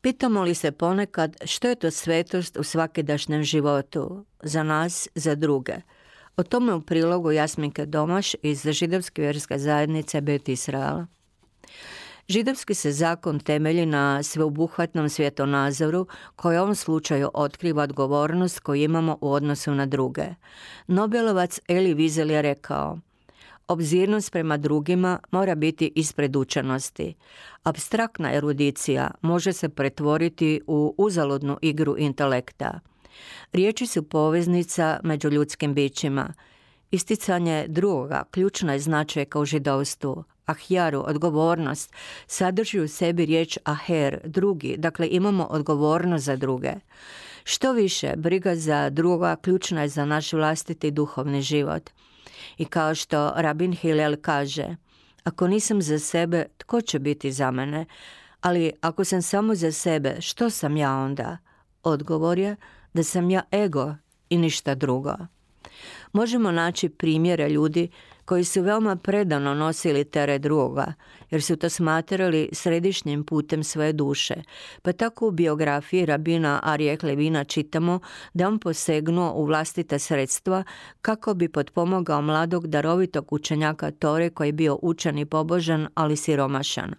Pitamo li se ponekad što je to svetost u svakidašnjem životu, za nas, za druge? O tome u prilogu Jasminke Domaš iz Židovske vjerske zajednice Bet Israel. Židovski se zakon temelji na sveobuhvatnom svjetonazoru koji u ovom slučaju otkriva odgovornost koju imamo u odnosu na druge. Nobelovac Eli Vizel je rekao: obzirnost prema drugima mora biti ispred učenosti. Apstraktna erudicija može se pretvoriti u uzaludnu igru intelekta. Riječi su poveznica među ljudskim bićima. Isticanje drugoga ključna je značajka u židovstvu. Ahjaru, odgovornost, sadrži u sebi riječ aher, drugi, dakle imamo odgovornost za druge. Što više, briga za druga ključna je za naš vlastiti duhovni život. I kao što Rabin Hillel kaže: ako nisam za sebe, tko će biti za mene? Ali ako sam samo za sebe, što sam ja onda? Odgovor je da sam ja ego i ništa drugo. Možemo naći primjere ljudi koji su veoma predano nosili teret drugoga, jer su to smatrali središnjim putem svoje duše. Pa tako u biografiji rabina Arije Hlevina čitamo da on posegnuo u vlastita sredstva kako bi potpomogao mladog darovitog učenjaka Tore koji je bio učen i pobožan, ali siromašan.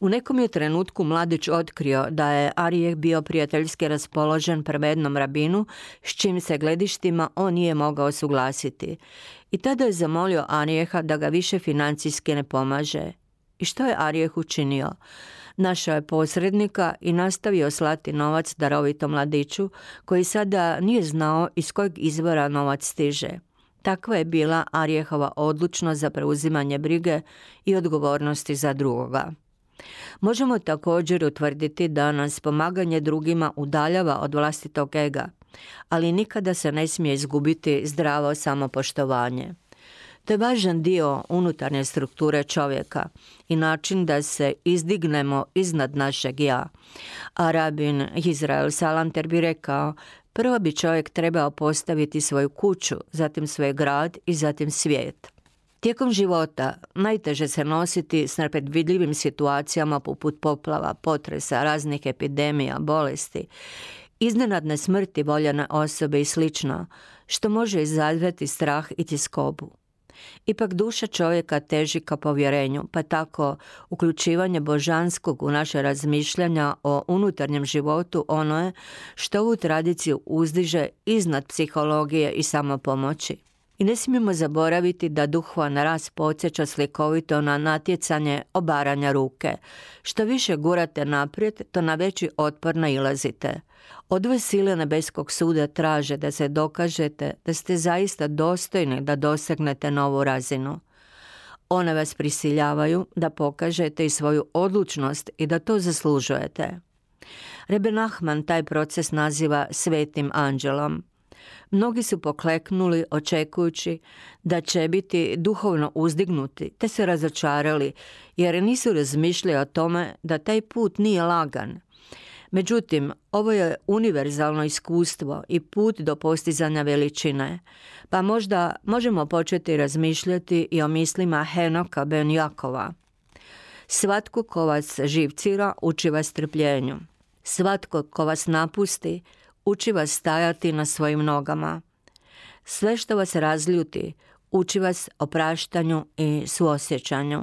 U nekom je trenutku mladić otkrio da je Arijeh bio prijateljski raspoložen prema jednom rabinu, s čim se gledištima on nije mogao suglasiti. I tada je zamolio Arijeha da ga više financijski ne pomaže. I što je Arijeh učinio? Našao je posrednika i nastavio slati novac darovitom mladiću, koji sada nije znao iz kojeg izvora novac stiže. Takva je bila Arijehova odlučnost za preuzimanje brige i odgovornosti za drugoga. Možemo također utvrditi da nas pomaganje drugima udaljava od vlastitog ega, ali nikada se ne smije izgubiti zdravo samopoštovanje. To je važan dio unutarnje strukture čovjeka i način da se izdignemo iznad našeg ja. Arabin Izrael Salanter bi rekao: prvo bi čovjek trebao postaviti svoju kuću, zatim svoj grad i zatim svijet. Tijekom života najteže se nositi s nepredvidljivim situacijama poput poplava, potresa, raznih epidemija, bolesti, iznenadne smrti voljene osobe i slično, što može izazvati strah i tjeskobu. Ipak duša čovjeka teži ka povjerenju, pa tako uključivanje božanskog u naše razmišljanja o unutarnjem životu ono je što ovu tradiciju uzdiže iznad psihologije i samopomoći. I ne smijemo zaboraviti da duhovan rast podsjeća slikovito na natjecanje obaranja ruke. Što više gurate naprijed, to na veći otpor nailazite. Od vas sile nebeskog suda traže da se dokažete da ste zaista dostojni da dosegnete novu razinu. One vas prisiljavaju da pokažete i svoju odlučnost i da to zaslužujete. Rebenahman taj proces naziva svetim anđelom. Mnogi su pokleknuli očekujući da će biti duhovno uzdignuti, te se razočarali jer nisu razmišljali o tome da taj put nije lagan. Međutim, ovo je univerzalno iskustvo i put do postizanja veličine, pa možda možemo početi razmišljati i o mislima Henoka Benjaakova: svatko ko vas živcira uči vas strpljenju, svatko ko vas napusti uči vas stajati na svojim nogama. Sve što vas razljuti, uči vas opraštanju i suosjećanju.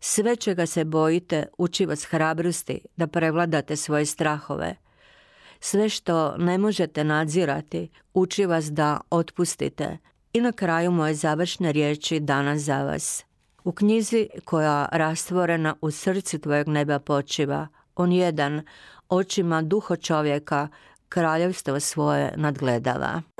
Sve čega se bojite, uči vas hrabrosti da prevladate svoje strahove. Sve što ne možete nadzirati, uči vas da otpustite. I na kraju moje završne riječi danas za vas: u knjizi koja rastvorena u srcu tvojeg neba počiva, on jedan, očima duho čovjeka, kraljevstvo svoje nadgledava.